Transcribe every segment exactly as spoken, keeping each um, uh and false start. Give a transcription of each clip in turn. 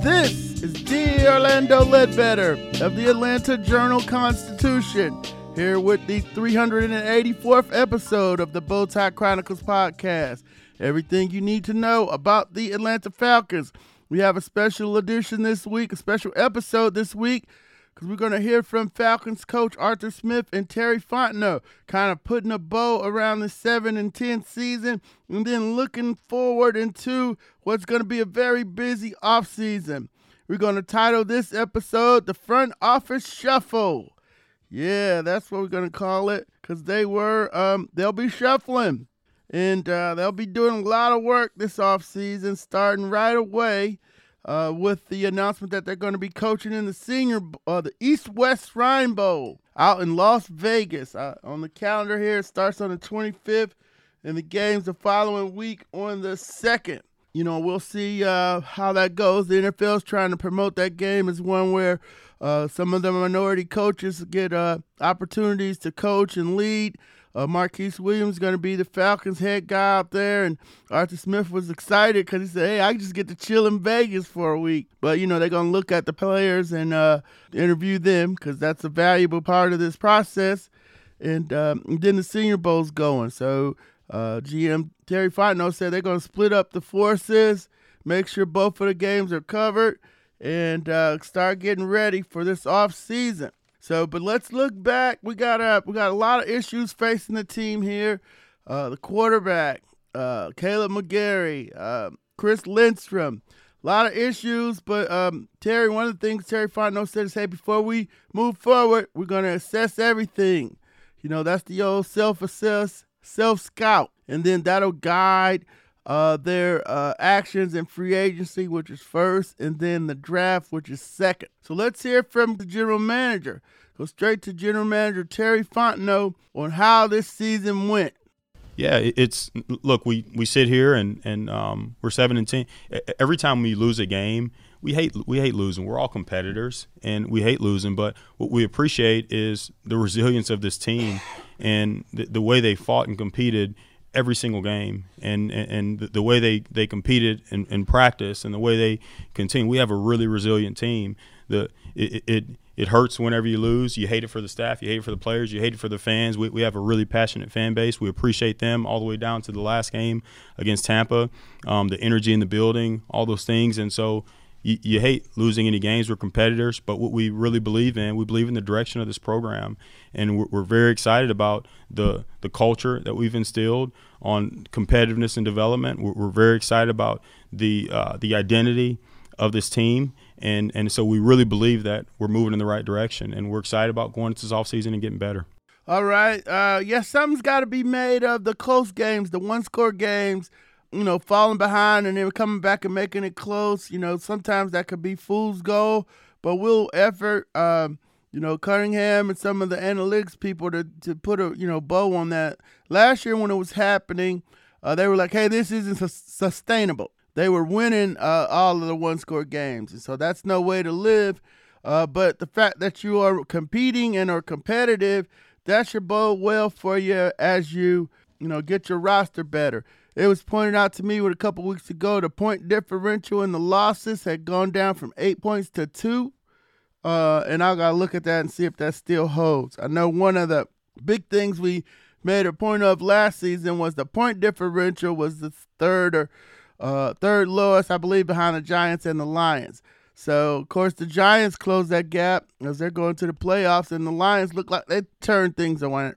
This is D. Orlando Ledbetter of the Atlanta Journal-Constitution, here with the three hundred eighty-fourth episode of the Bowtie Chronicles podcast. Everything you need to know about the Atlanta Falcons. We have a special edition this week, a special episode this week, because we're going to hear from Falcons coach Arthur Smith and Terry Fontenot, kind of putting a bow around the seven and ten season, and then looking forward into what's going to be a very busy offseason. We're going to title this episode The Front Office Shuffle. Yeah, that's what we're going to call it, because they were, um, they'll be shuffling, and uh, they'll be doing a lot of work this offseason, starting right away. Uh, with the announcement that they're going to be coaching in the senior, uh, the East-West Shrine Bowl out in Las Vegas. Uh, on the calendar here, it starts on the twenty-fifth, and the game's the following week on the second. You know, we'll see uh, how that goes. The N F L's trying to promote that game as one where uh, some of the minority coaches get uh, opportunities to coach and lead. Uh, Marquise Williams is going to be the Falcons' head guy out there, and Arthur Smith was excited because he said, hey, I just get to chill in Vegas for a week. But, you know, they're going to look at the players and uh, interview them because that's a valuable part of this process. And, um, and then the Senior Bowl's going. So uh, G M Terry Fontenot said they're going to split up the forces, make sure both of the games are covered, and uh, start getting ready for this offseason. So, but let's look back. We got a, we got a lot of issues facing the team here. Uh, the quarterback, uh, Kaleb McGary, uh, Chris Lindstrom, a lot of issues. But um, Terry, one of the things Terry Fontenot said is, hey, before we move forward, we're going to assess everything. You know, that's the old self-assess, self-scout. And then that'll guide uh, their uh, actions in free agency, which is first, and then the draft, which is second. So let's hear from the general manager. Go straight to general manager Terry Fontenot on how this season went. Yeah, it's look, we, we sit here and and um, we're seven and ten. Every time we lose a game, we hate we hate losing. We're all competitors and we hate losing. But what we appreciate is the resilience of this team and the, the way they fought and competed every single game, and, and and the way they, they competed in, in practice and the way they continue. We have a really resilient team. The it, it it hurts whenever you lose. You hate it for the staff. You hate it for the players. You hate it for the fans. We we have a really passionate fan base. We appreciate them all the way down to the last game against Tampa, um, the energy in the building, all those things. And so you, you hate losing any games. We're competitors, but what we really believe in, we believe in the direction of this program, and we're, we're very excited about the the culture that we've instilled on competitiveness and development. We're, we're very excited about the uh, the identity of this team, and, and so we really believe that we're moving in the right direction, and we're excited about going into this offseason and getting better. All right. Uh, yes, yeah, something's got to be made of the close games, the one-score games, you know, falling behind and then coming back and making it close. You know, sometimes that could be fool's goal, but we'll effort um, – you know, Cunningham and some of the analytics people to, to put a, you know, bow on that. Last year when it was happening, uh, they were like, hey, this isn't su- sustainable. They were winning uh, all of the one-score games, and so that's no way to live. Uh, but the fact that you are competing and are competitive, that should bode well for you as you, you know, get your roster better. It was pointed out to me a couple weeks ago, the point differential in the losses had gone down from eight points to two. Uh, and I got to look at that and see if that still holds. I know one of the big things we made a point of last season was the point differential was the third or uh, third lowest, I believe, behind the Giants and the Lions. So, of course, the Giants closed that gap as they're going to the playoffs, and the Lions look like they turned things around.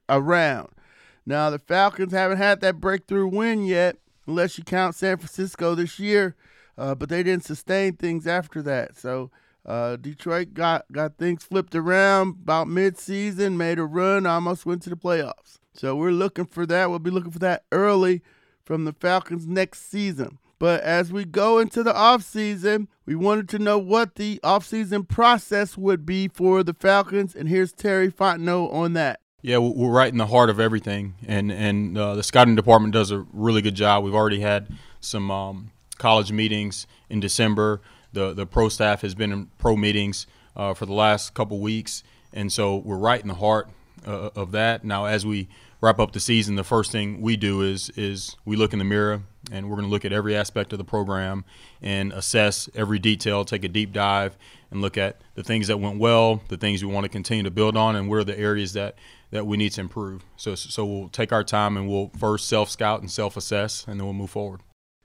Now, the Falcons haven't had that breakthrough win yet, unless you count San Francisco this year, uh, but they didn't sustain things after that. So, Uh, Detroit got, got things flipped around about midseason, made a run, almost went to the playoffs. So we're looking for that. We'll be looking for that early from the Falcons next season. But as we go into the offseason, we wanted to know what the offseason process would be for the Falcons, and here's Terry Fontenot on that. Yeah, we're right in the heart of everything, and and uh, the scouting department does a really good job. We've already had some um, college meetings in December. The the pro staff has been in pro meetings uh, for the last couple weeks, and so we're right in the heart uh, of that. Now, as we wrap up the season, the first thing we do is is we look in the mirror, and we're going to look at every aspect of the program and assess every detail, take a deep dive, and look at the things that went well, the things we want to continue to build on, and where are the areas that – that we need to improve. So so we'll take our time, and we'll first self-scout and self-assess, and then we'll move forward.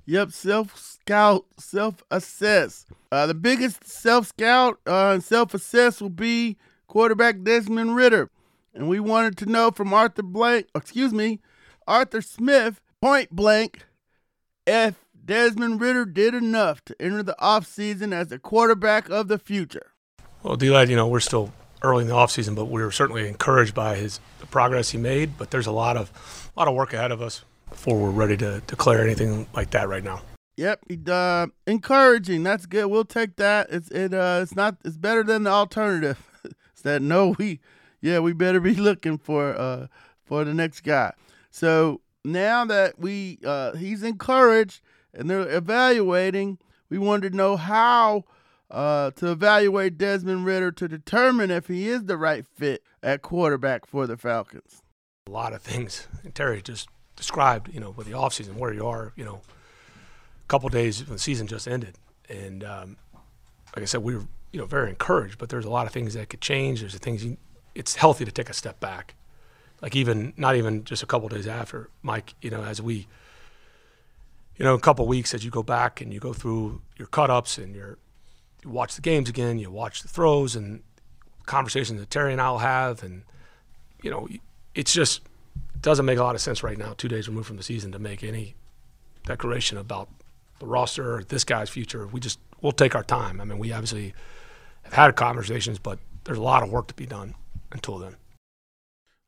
Yep, self-scout, self-assess. Uh, the biggest self-scout uh, and self-assess will be quarterback Desmond Ridder. And we wanted to know from Arthur Blank, excuse me, Arthur Smith, point blank, if Desmond Ridder did enough to enter the offseason as the quarterback of the future. Well, D-Lad, you know, we're still – early in the offseason, but we were certainly encouraged by his the progress he made. But there's a lot of a lot of work ahead of us before we're ready to declare anything like that right now. Yep, uh, encouraging. That's good. We'll take that. It's it. Uh, it's not. It's better than the alternative. It's that no. We yeah. We better be looking for uh for the next guy. So now that we uh he's encouraged and they're evaluating, we wanted to know how. Uh, to evaluate Desmond Ridder to determine if he is the right fit at quarterback for the Falcons. A lot of things Terry just described, you know, with the offseason, where you are, you know, a couple days when the season just ended. And um, like I said, we were, you know, very encouraged, but there's a lot of things that could change. There's the things you, it's healthy to take a step back. Like even, not even just a couple days after, Mike, you know, as we, you know, a couple weeks as you go back and you go through your cut-ups and your, you watch the games again, you watch the throws and conversations that Terry and I will have. And, you know, it's just it doesn't make a lot of sense right now, two days removed from the season, to make any declaration about the roster or this guy's future. We just – we'll take our time. I mean, we obviously have had conversations, but there's a lot of work to be done until then.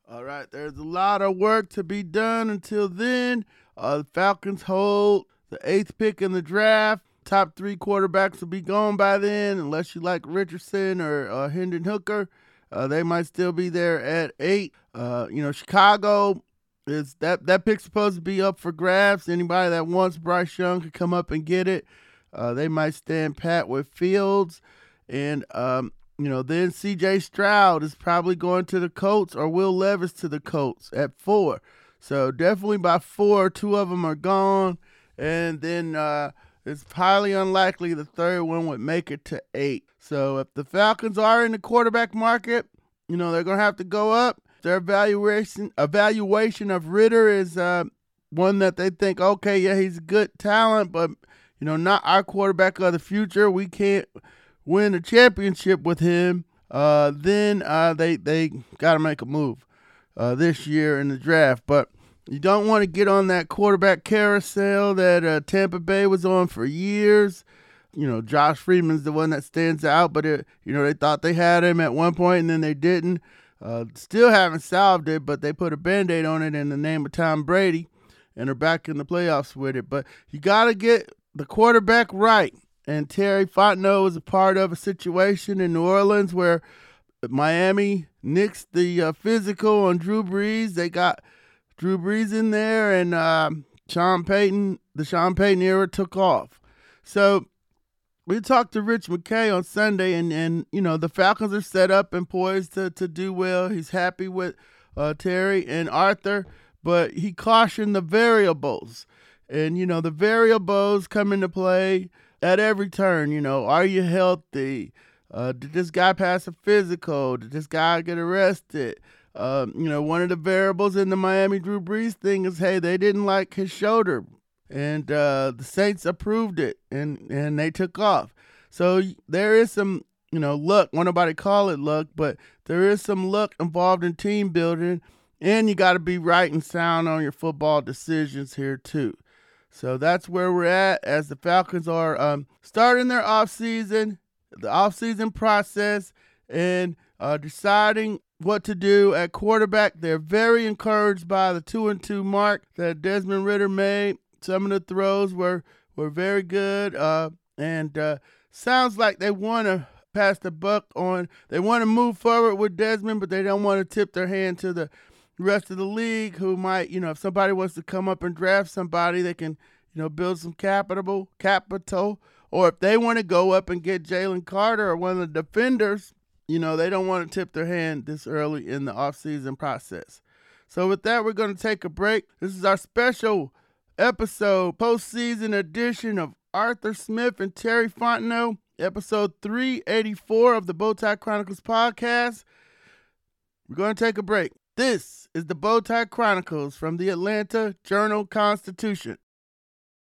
All right. There's a lot of work to be done until then. Uh, the Falcons hold the eighth pick in the draft. Top three quarterbacks will be gone by then, unless you like Richardson or uh, Hendon Hooker. Uh, they might still be there at eight. Uh, you know, Chicago, is that, that pick's supposed to be up for grabs. Anybody that wants Bryce Young could come up and get it. Uh, they might stand pat with Fields. And, um, you know, then C J Stroud is probably going to the Colts or Will Levis to the Colts at four. So definitely by four, two of them are gone. And then uh, – it's highly unlikely the third one would make it to eight. So if the Falcons are in the quarterback market, you know, they're going to have to go up. Their evaluation evaluation of Ridder is uh, one that they think, okay, yeah, he's good talent, but, you know, not our quarterback of the future. We can't win a championship with him. Uh, then uh, they, they got to make a move uh, this year in the draft. But you don't want to get on that quarterback carousel that uh, Tampa Bay was on for years. You know, Josh Freeman's the one that stands out, but, it, you know, they thought they had him at one point and then they didn't. Uh, still haven't solved it, but they put a Band-Aid on it in the name of Tom Brady and are back in the playoffs with it. But you got to get the quarterback right. And Terry Fontenot was a part of a situation in New Orleans where Miami nixed the uh, physical on Drew Brees. They got – Drew Brees in there, and uh, Sean Payton, the Sean Payton era took off. So we talked to Rich McKay on Sunday, and, and you know, the Falcons are set up and poised to, to do well. He's happy with uh, Terry and Arthur, but he cautioned the variables. And, you know, the variables come into play at every turn. You know, are you healthy? Uh, did this guy pass a physical? Did this guy get arrested? Um, you know, one of the variables in the Miami Drew Brees thing is, hey, they didn't like his shoulder, and uh, the Saints approved it, and, and they took off. So there is some, you know, luck. Won't nobody call it luck, but there is some luck involved in team building, and you got to be right and sound on your football decisions here too. So that's where we're at as the Falcons are um, starting their offseason, the offseason process, and uh, deciding what to do at quarterback. They're very encouraged by the two and two mark that Desmond Ridder made. Some of the throws were were very good, uh, and uh, sounds like they want to pass the buck on. They want to move forward with Desmond, but they don't want to tip their hand to the rest of the league, who might, you know, if somebody wants to come up and draft somebody, they can, you know, build some capital, capital, or if they want to go up and get Jalen Carter or one of the defenders. You know, they don't want to tip their hand this early in the offseason process. So with that, we're going to take a break. This is our special episode, postseason edition of Arthur Smith and Terry Fontenot, episode three eighty-four of the Bowtie Chronicles podcast. We're going to take a break. This is the Bowtie Chronicles from the Atlanta Journal-Constitution.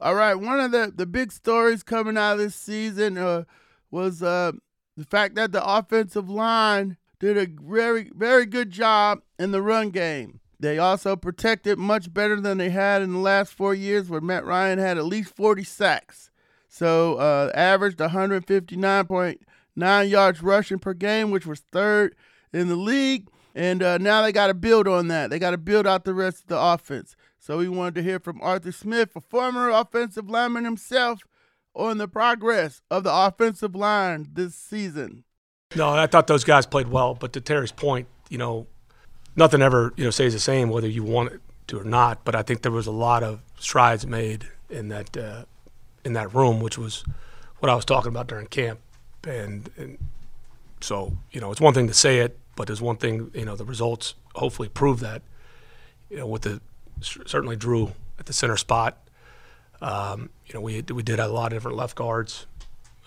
All right, one of the, the big stories coming out of this season uh, was uh, the fact that the offensive line did a very, very good job in the run game. They also protected much better than they had in the last four years, where Matt Ryan had at least forty sacks. So uh, averaged one fifty-nine point nine yards rushing per game, which was third in the league. And uh, now they got to build on that. They got to build out the rest of the offense. So we wanted to hear from Arthur Smith, a former offensive lineman himself, on the progress of the offensive line this season. No, I thought those guys played well. But to Terry's point, you know, nothing ever, you know, stays the same whether you want it to or not. But I think there was a lot of strides made in that uh, in that room, which was what I was talking about during camp. And, and so, you know, it's one thing to say it. But there's one thing, you know, the results hopefully prove that, you know, with the certainly Drew at the center spot, um, you know, we we did have a lot of different left guards,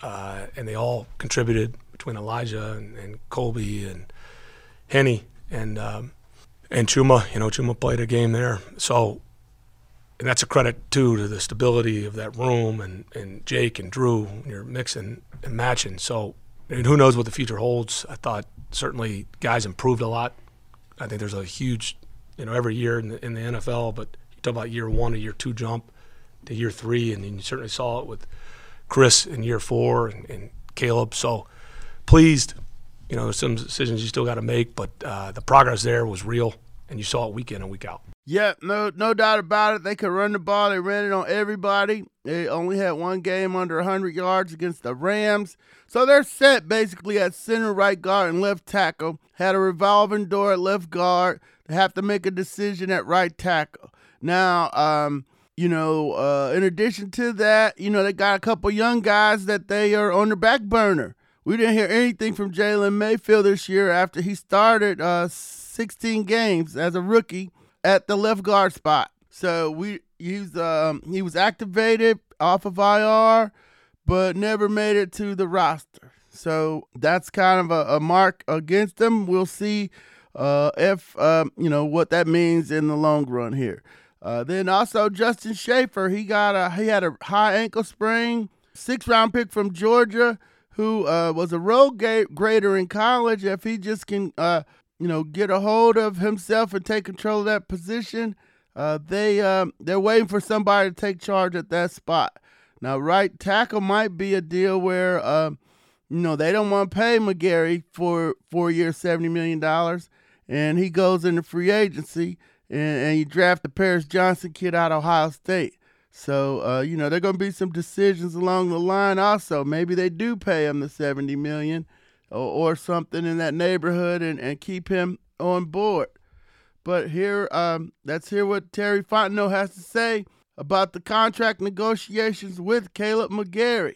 uh, and they all contributed between Elijah and, and Colby and Henny and um, and Chuma. You know, Chuma played a game there, so and that's a credit too to the stability of that room and, and Jake and Drew. You're mixing and matching, so. And who knows what the future holds. I thought certainly guys improved a lot. I think there's a huge, you know, every year in the, in the N F L, but you talk about year one, a year two jump to year three, and then you certainly saw it with Chris in year four and, and Kaleb. So pleased, you know, there's some decisions you still got to make, but uh, the progress there was real, and you saw it week in and week out. Yeah, no, no doubt about it. They could run the ball. They ran it on everybody. They only had one game under one hundred yards against the Rams. So they're set basically at center, right guard, and left tackle. Had a revolving door at left guard. They have to make a decision at right tackle. Now, um, you know, uh, in addition to that, you know, they got a couple young guys that they are on the back burner. We didn't hear anything from Jalen Mayfield this year after he started uh, sixteen games as a rookie at the left guard spot. So we he was, um, he was activated off of I R, but never made it to the roster. So that's kind of a, a mark against him. We'll see uh, if um, you know what that means in the long run here. Uh, then also Justin Schaefer, he got a he had a high ankle sprain. Sixth round pick from Georgia, who uh, was a road ga- grader in college. If he just can. Uh, You know, get a hold of himself and take control of that position. Uh, they um, they're waiting for somebody to take charge at that spot. Now, right tackle might be a deal where um, you know they don't want to pay McGary for four years, seventy million dollars, and he goes into free agency, and, and you draft the Paris Johnson kid out of Ohio State. So uh, you know there are going to be some decisions along the line. Also, maybe they do pay him the seventy million. or, or something in that neighborhood and, and keep him on board. But here, um, let's hear what Terry Fontenot has to say about the contract negotiations with Kaleb McGary.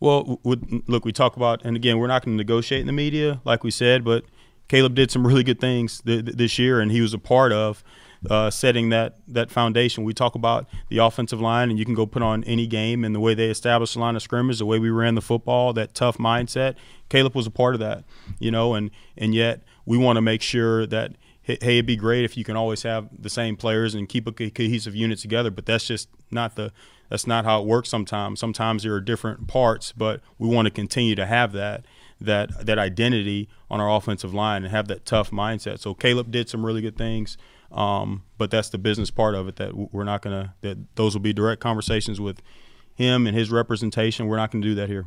Well, look, we talk about, and again, we're not going to negotiate in the media, like we said, but Kaleb did some really good things th- this year, and he was a part of uh, setting that that foundation. We talk about the offensive line, and you can go put on any game, and the way they established the line of scrimmage, the way we ran the football, that tough mindset. Kaleb was a part of that, you know, and, and yet we want to make sure that, hey, it'd be great if you can always have the same players and keep a cohesive unit together, but that's just not the that's not how it works sometimes. Sometimes there are different parts, but we want to continue to have that that that identity on our offensive line and have that tough mindset. So Kaleb did some really good things, um, but that's the business part of it that we're not going to – that those will be direct conversations with him and his representation. We're not going to do that here.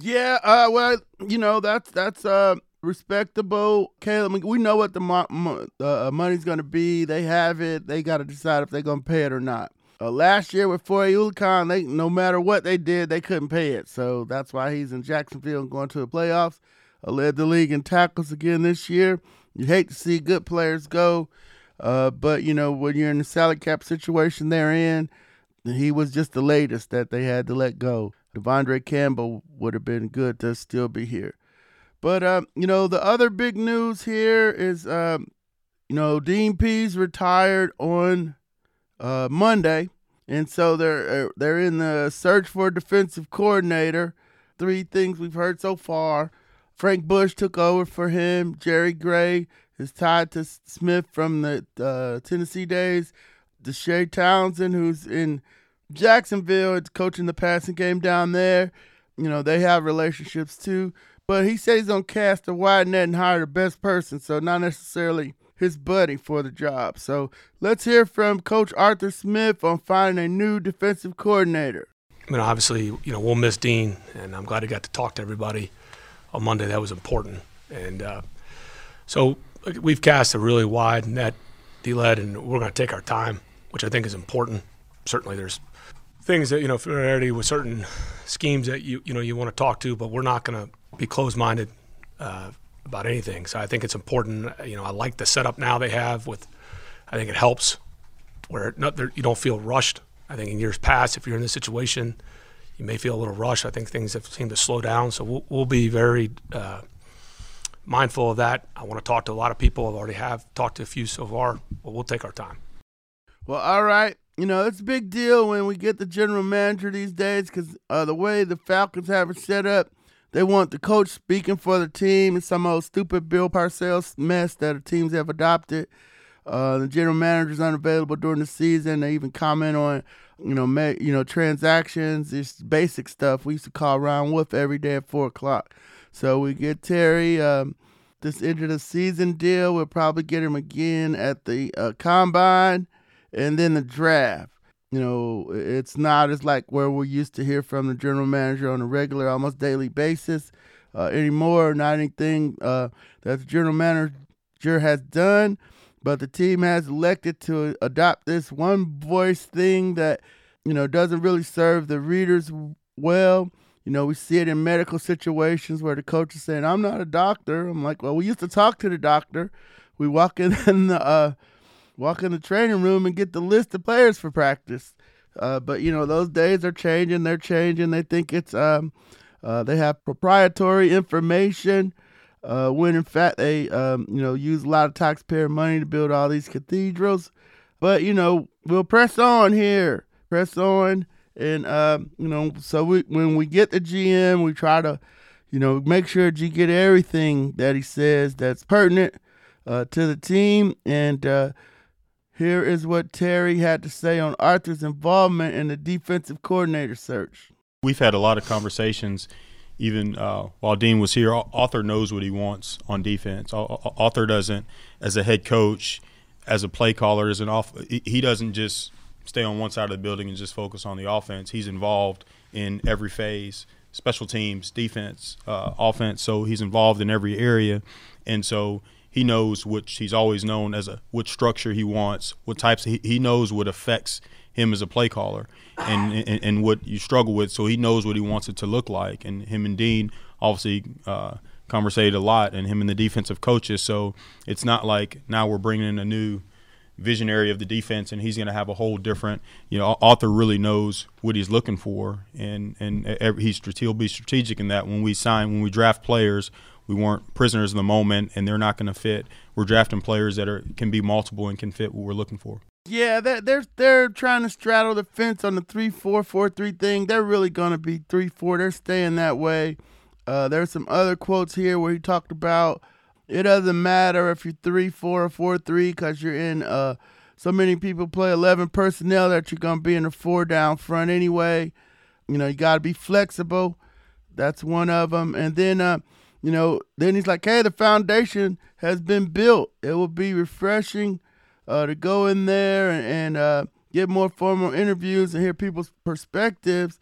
Yeah, uh, well, you know, that's that's uh... – respectable. Kaleb, we know what the mo- mo- uh, money's going to be. They have it. They got to decide if they're going to pay it or not. Uh, last year with Foye Ulican, they no matter what they did, they couldn't pay it. So that's why he's in Jacksonville and going to the playoffs. Uh, led the league in tackles again this year. You hate to see good players go, uh, but, you know, when you're in the salary cap situation they're in, he was just the latest that they had to let go. Devondre Campbell would have been good to still be here. But, uh, you know, the other big news here is, um, you know, Dean Pease retired on uh, Monday. And so they're, they're in the search for a defensive coordinator. Three things we've heard so far. Frank Bush took over for him. Jerry Gray is tied to Smith from the uh, Tennessee days. Deshae Townsend, who's in Jacksonville, is coaching the passing game down there. You know, they have relationships too. But he said he's going to cast a wide net and hire the best person, so not necessarily his buddy for the job. So let's hear from Coach Arthur Smith on finding a new defensive coordinator. I mean, obviously, you know, we'll miss Dean, and I'm glad he got to talk to everybody on Monday. That was important. And uh, so we've cast a really wide net, D-Led, and we're going to take our time, which I think is important. Certainly there's things that, you know, familiarity with certain schemes that, you you know, you want to talk to, but we're not going to be closed-minded uh, about anything. So I think it's important. You know, I like the setup now they have with, I think it helps where not, you don't feel rushed. I think in years past, if you're in this situation, you may feel a little rushed. I think things have seemed to slow down. So we'll, we'll be very uh, mindful of that. I want to talk to a lot of people. I've already have talked to a few so far, but we'll take our time. Well, all right. You know, it's a big deal when we get the general manager these days because uh, the way the Falcons have it set up, they want the coach speaking for the team and some old stupid Bill Parcells mess that the teams have adopted. Uh, the general manager's unavailable during the season. They even comment on, you know, ma- you know, transactions. It's basic stuff. We used to call Ron Wolf every day at four o'clock. So we get Terry um, this end of the season deal. We'll probably get him again at the uh, combine and then the draft. You know, it's not as like where we're used to hear from the general manager on a regular, almost daily basis uh, anymore. Not anything uh, that the general manager has done, but the team has elected to adopt this one voice thing that, you know, doesn't really serve the readers well. You know, we see it in medical situations where the coach is saying, "I'm not a doctor." I'm like, well, we used to talk to the doctor. We walk in and the uh, walk in the training room and get the list of players for practice. Uh, but, you know, those days are changing. They're changing. They think it's um, uh, they have proprietary information uh, when, in fact, they, um, you know, use a lot of taxpayer money to build all these cathedrals. But, you know, we'll press on here, press on. And, uh, you know, so we, when we get the G M, we try to, you know, make sure that you get everything that he says that's pertinent uh, to the team. And, uh, here is what Terry had to say on Arthur's involvement in the defensive coordinator search. We've had a lot of conversations, even uh, while Dean was here. Arthur knows what he wants on defense. Arthur doesn't, as a head coach, as a play caller, as an off. He doesn't just stay on one side of the building and just focus on the offense. He's involved in every phase, special teams, defense, uh, offense. So he's involved in every area, and so. He knows which he's always known as a what structure he wants, what types he, he knows what affects him as a play caller, and, and and what you struggle with. So he knows what he wants it to look like. And him and Dean obviously uh, conversated a lot, and him and the defensive coaches. So it's not like now we're bringing in a new visionary of the defense and he's going to have a whole different, you know, Arthur really knows what he's looking for, and and he's he'll be strategic in that. When we sign, when we draft players, we weren't prisoners in the moment, and they're not going to fit. We're drafting players that are can be multiple and can fit what we're looking for. Yeah, they're, they're, they're trying to straddle the fence on the three four four three thing. They're really going to be three four. They're staying that way. Uh, there's some other quotes here where he talked about it doesn't matter if you're three four or four three because you're in uh, so many people play eleven personnel that you're going to be in the four-down front anyway. You know, you got to be flexible. That's one of them. And then uh, – You know, then he's like, hey, the foundation has been built. It will be refreshing uh, to go in there and, and uh, get more formal interviews and hear people's perspectives,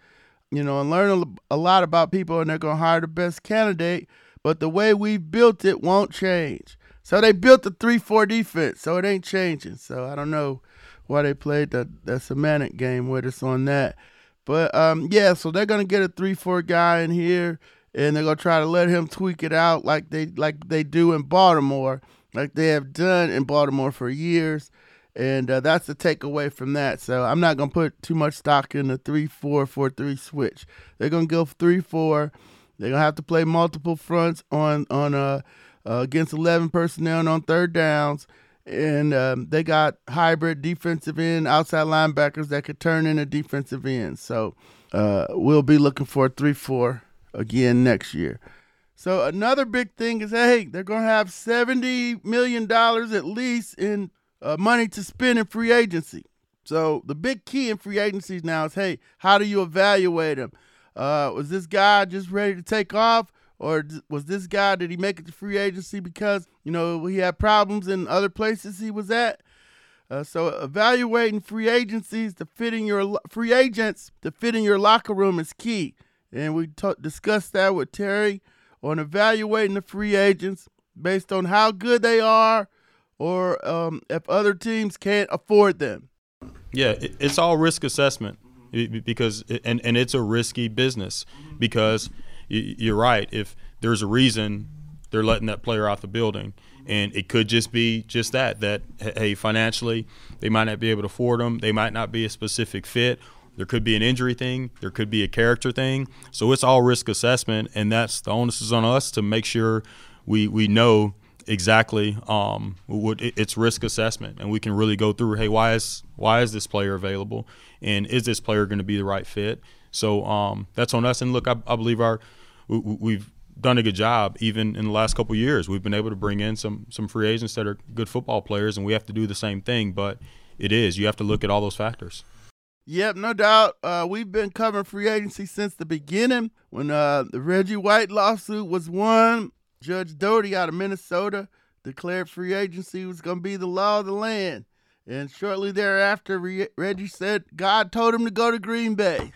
you know, and learn a lot about people, and they're going to hire the best candidate. But the way we built it won't change. So they built the three four defense, so it ain't changing. So I don't know why they played the, the semantic game with us on that. But, um, yeah, so they're going to get a three four guy in here. And they're going to try to let him tweak it out like they like they do in Baltimore, like they have done in Baltimore for years. And uh, that's the takeaway from that. So I'm not going to put too much stock in the three four four three switch. They're going to go three four. They're going to have to play multiple fronts on, on uh, uh, against eleven personnel and on third downs. And um, they got hybrid defensive end, outside linebackers that could turn into defensive ends. So uh, we'll be looking for a three four. Again next year. So another big thing is, hey, they're going to have seventy million dollars at least in uh, money to spend in free agency. So the big key in free agencies now is, hey, how do you evaluate him? Uh, was this guy just ready to take off, or was this guy, did he make it to free agency because, you know, he had problems in other places he was at? Uh, so evaluating free agencies to fit in your free agents to fit in your locker room is key. And we t- discussed that with Terry on evaluating the free agents based on how good they are, or um, if other teams can't afford them. Yeah, it's all risk assessment, because and, and it's a risky business, because you're right. If there's a reason they're letting that player out the building, and it could just be just that, that, hey, financially they might not be able to afford them. They might not be a specific fit. There could be an injury thing. There could be a character thing. So it's all risk assessment, and that's the onus is on us to make sure we we know exactly um, what it's risk assessment, and we can really go through. Hey, why is why is this player available, and is this player going to be the right fit? So um, that's on us. And look, I, I believe our we, we've done a good job. Even in the last couple of years, we've been able to bring in some some free agents that are good football players, and we have to do the same thing. But it is you have to look at all those factors. Yep, no doubt. Uh, we've been covering free agency since the beginning when uh, the Reggie White lawsuit was won. Judge Doty out of Minnesota declared free agency was going to be the law of the land. And shortly thereafter, Re- Reggie said God told him to go to Green Bay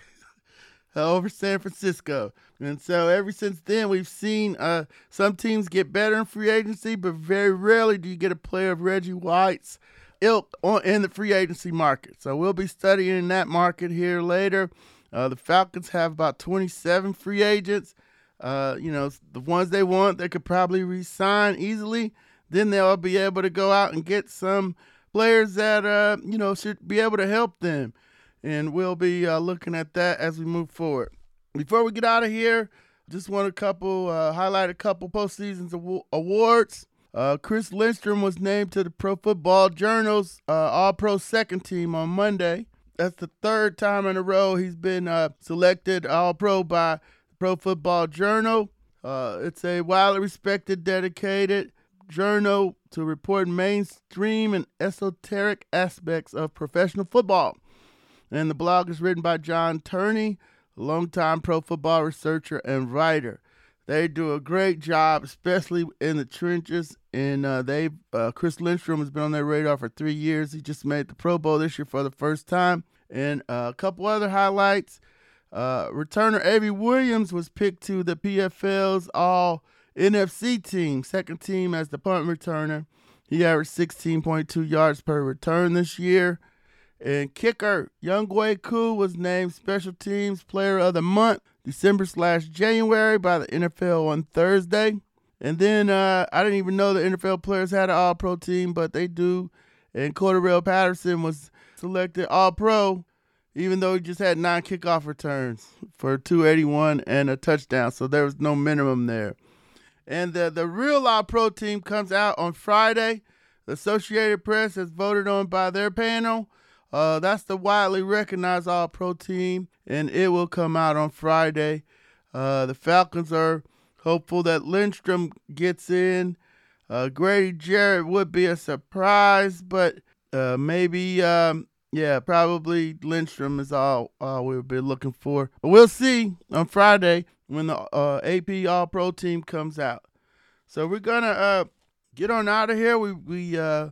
over San Francisco. And so ever since then, we've seen uh, some teams get better in free agency, but very rarely do you get a player of Reggie White's ilk on, in the free agency market. So we'll be studying that market here later. Uh, the Falcons have about twenty-seven free agents. Uh, you know, the ones they want, they could probably re-sign easily. Then they'll be able to go out and get some players that, uh, you know, should be able to help them. And we'll be uh, looking at that as we move forward. Before we get out of here, just want a couple, uh, highlight a couple postseason awards. Uh, Chris Lindstrom was named to the Pro Football Journal's uh, All-Pro second team on Monday. That's the third time in a row he's been uh, selected All-Pro by Pro Football Journal. Uh, it's a widely respected, dedicated journal to report mainstream and esoteric aspects of professional football. And the blog is written by John Turney, a longtime pro football researcher and writer. They do a great job, especially in the trenches. And uh, they, uh, Chris Lindstrom has been on their radar for three years. He just made the Pro Bowl this year for the first time. And uh, a couple other highlights. Uh, returner Avery Williams was picked to the P F L's All N F C team, second team as the punt returner. He averaged sixteen point two yards per return this year. And kicker Younghoe Koo was named Special Teams Player of the Month, December slash January by the N F L on Thursday. And then uh, I didn't even know the N F L players had an all-pro team, but they do. And Cordarrelle Patterson was selected all-pro, even though he just had nine kickoff returns for two eighty-one and a touchdown. So there was no minimum there. And the, the real all-pro team comes out on Friday. The Associated Press is voted on by their panel. Uh, that's the widely recognized all-pro team, and it will come out on Friday. Uh, the Falcons are hopeful that Lindstrom gets in. Uh, Grady Jarrett would be a surprise, but uh, maybe, um, yeah, probably Lindstrom is all, all we'll be looking for. But we'll see on Friday when the uh, A P All-Pro team comes out. So we're going to uh, get on out of here. We, we uh,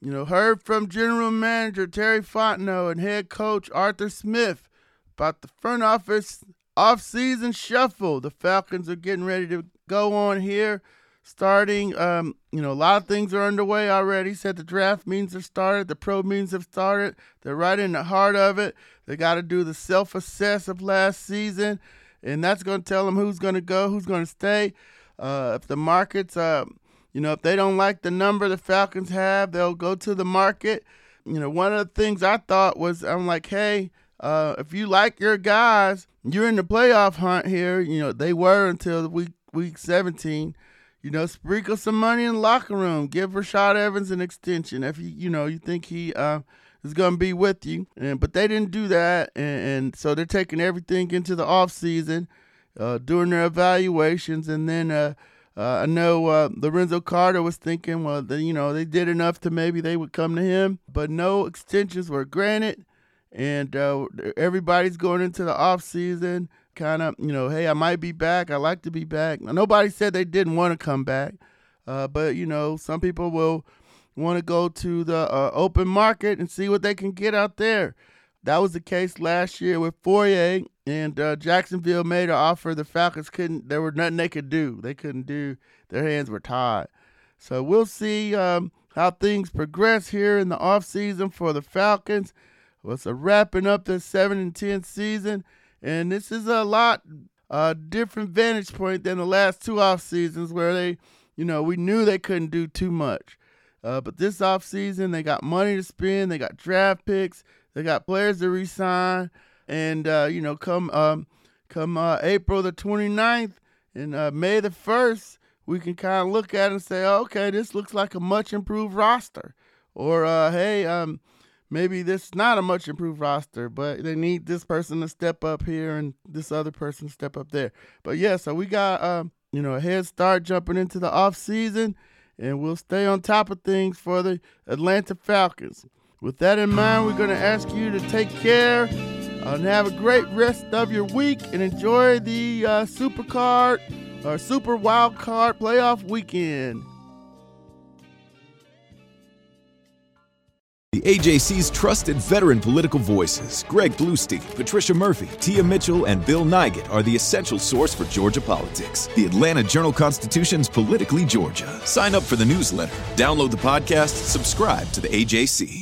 you know, heard from General Manager Terry Fontenot and Head Coach Arthur Smith about the front office off-season shuffle. The Falcons are getting ready to go on here. Starting, um, you know, a lot of things are underway already. Said the draft meetings are started. The pro meetings have started. They're right in the heart of it. They got to do the self-assess of last season, and that's going to tell them who's going to go, who's going to stay. Uh, if the markets, uh, you know, if they don't like the number the Falcons have, they'll go to the market. You know, one of the things I thought was, I'm like, hey, uh, if you like your guys, you're in the playoff hunt here. You know, they were until week week seventeen. You know, sprinkle some money in the locker room. Give Rashad Evans an extension if you you know you think he uh, is going to be with you. And but they didn't do that, and, and so they're taking everything into the offseason, uh, doing their evaluations. And then uh, uh, I know uh, Lorenzo Carter was thinking, well, the, you know, they did enough to maybe they would come to him, but no extensions were granted, and uh, everybody's going into the offseason. Kind of, you know, hey, I might be back. I like to be back. Nobody said they didn't want to come back. Uh, but, you know, some people will want to go to the uh, open market and see what they can get out there. That was the case last year with Fourier, and uh, Jacksonville made an offer. The Falcons couldn't, there was nothing they could do. They couldn't do, their hands were tied. So we'll see um, how things progress here in the offseason for the Falcons. Well, it's a wrapping up the seven and ten season. And this is a lot uh, different vantage point than the last two off seasons where they, you know, we knew they couldn't do too much. Uh, but this off season, they got money to spend. They got draft picks. They got players to re-sign. And, uh, you know, come um, come uh, April the twenty-ninth and uh, May the first, we can kind of look at it and say, oh, okay, this looks like a much improved roster. Or, uh, hey, um, maybe this is not a much improved roster, but they need this person to step up here and this other person to step up there. But, yeah, so we got, um, you know, a head start jumping into the offseason, and we'll stay on top of things for the Atlanta Falcons. With that in mind, we're going to ask you to take care and have a great rest of your week and enjoy the uh, Super Card or Super Wild Card Playoff Weekend. The A J C's trusted veteran political voices, Greg Bluestein, Patricia Murphy, Tia Mitchell, and Bill Nygut are the essential source for Georgia politics. The Atlanta Journal-Constitution's Politically Georgia. Sign up for the newsletter, download the podcast, subscribe to the A J C.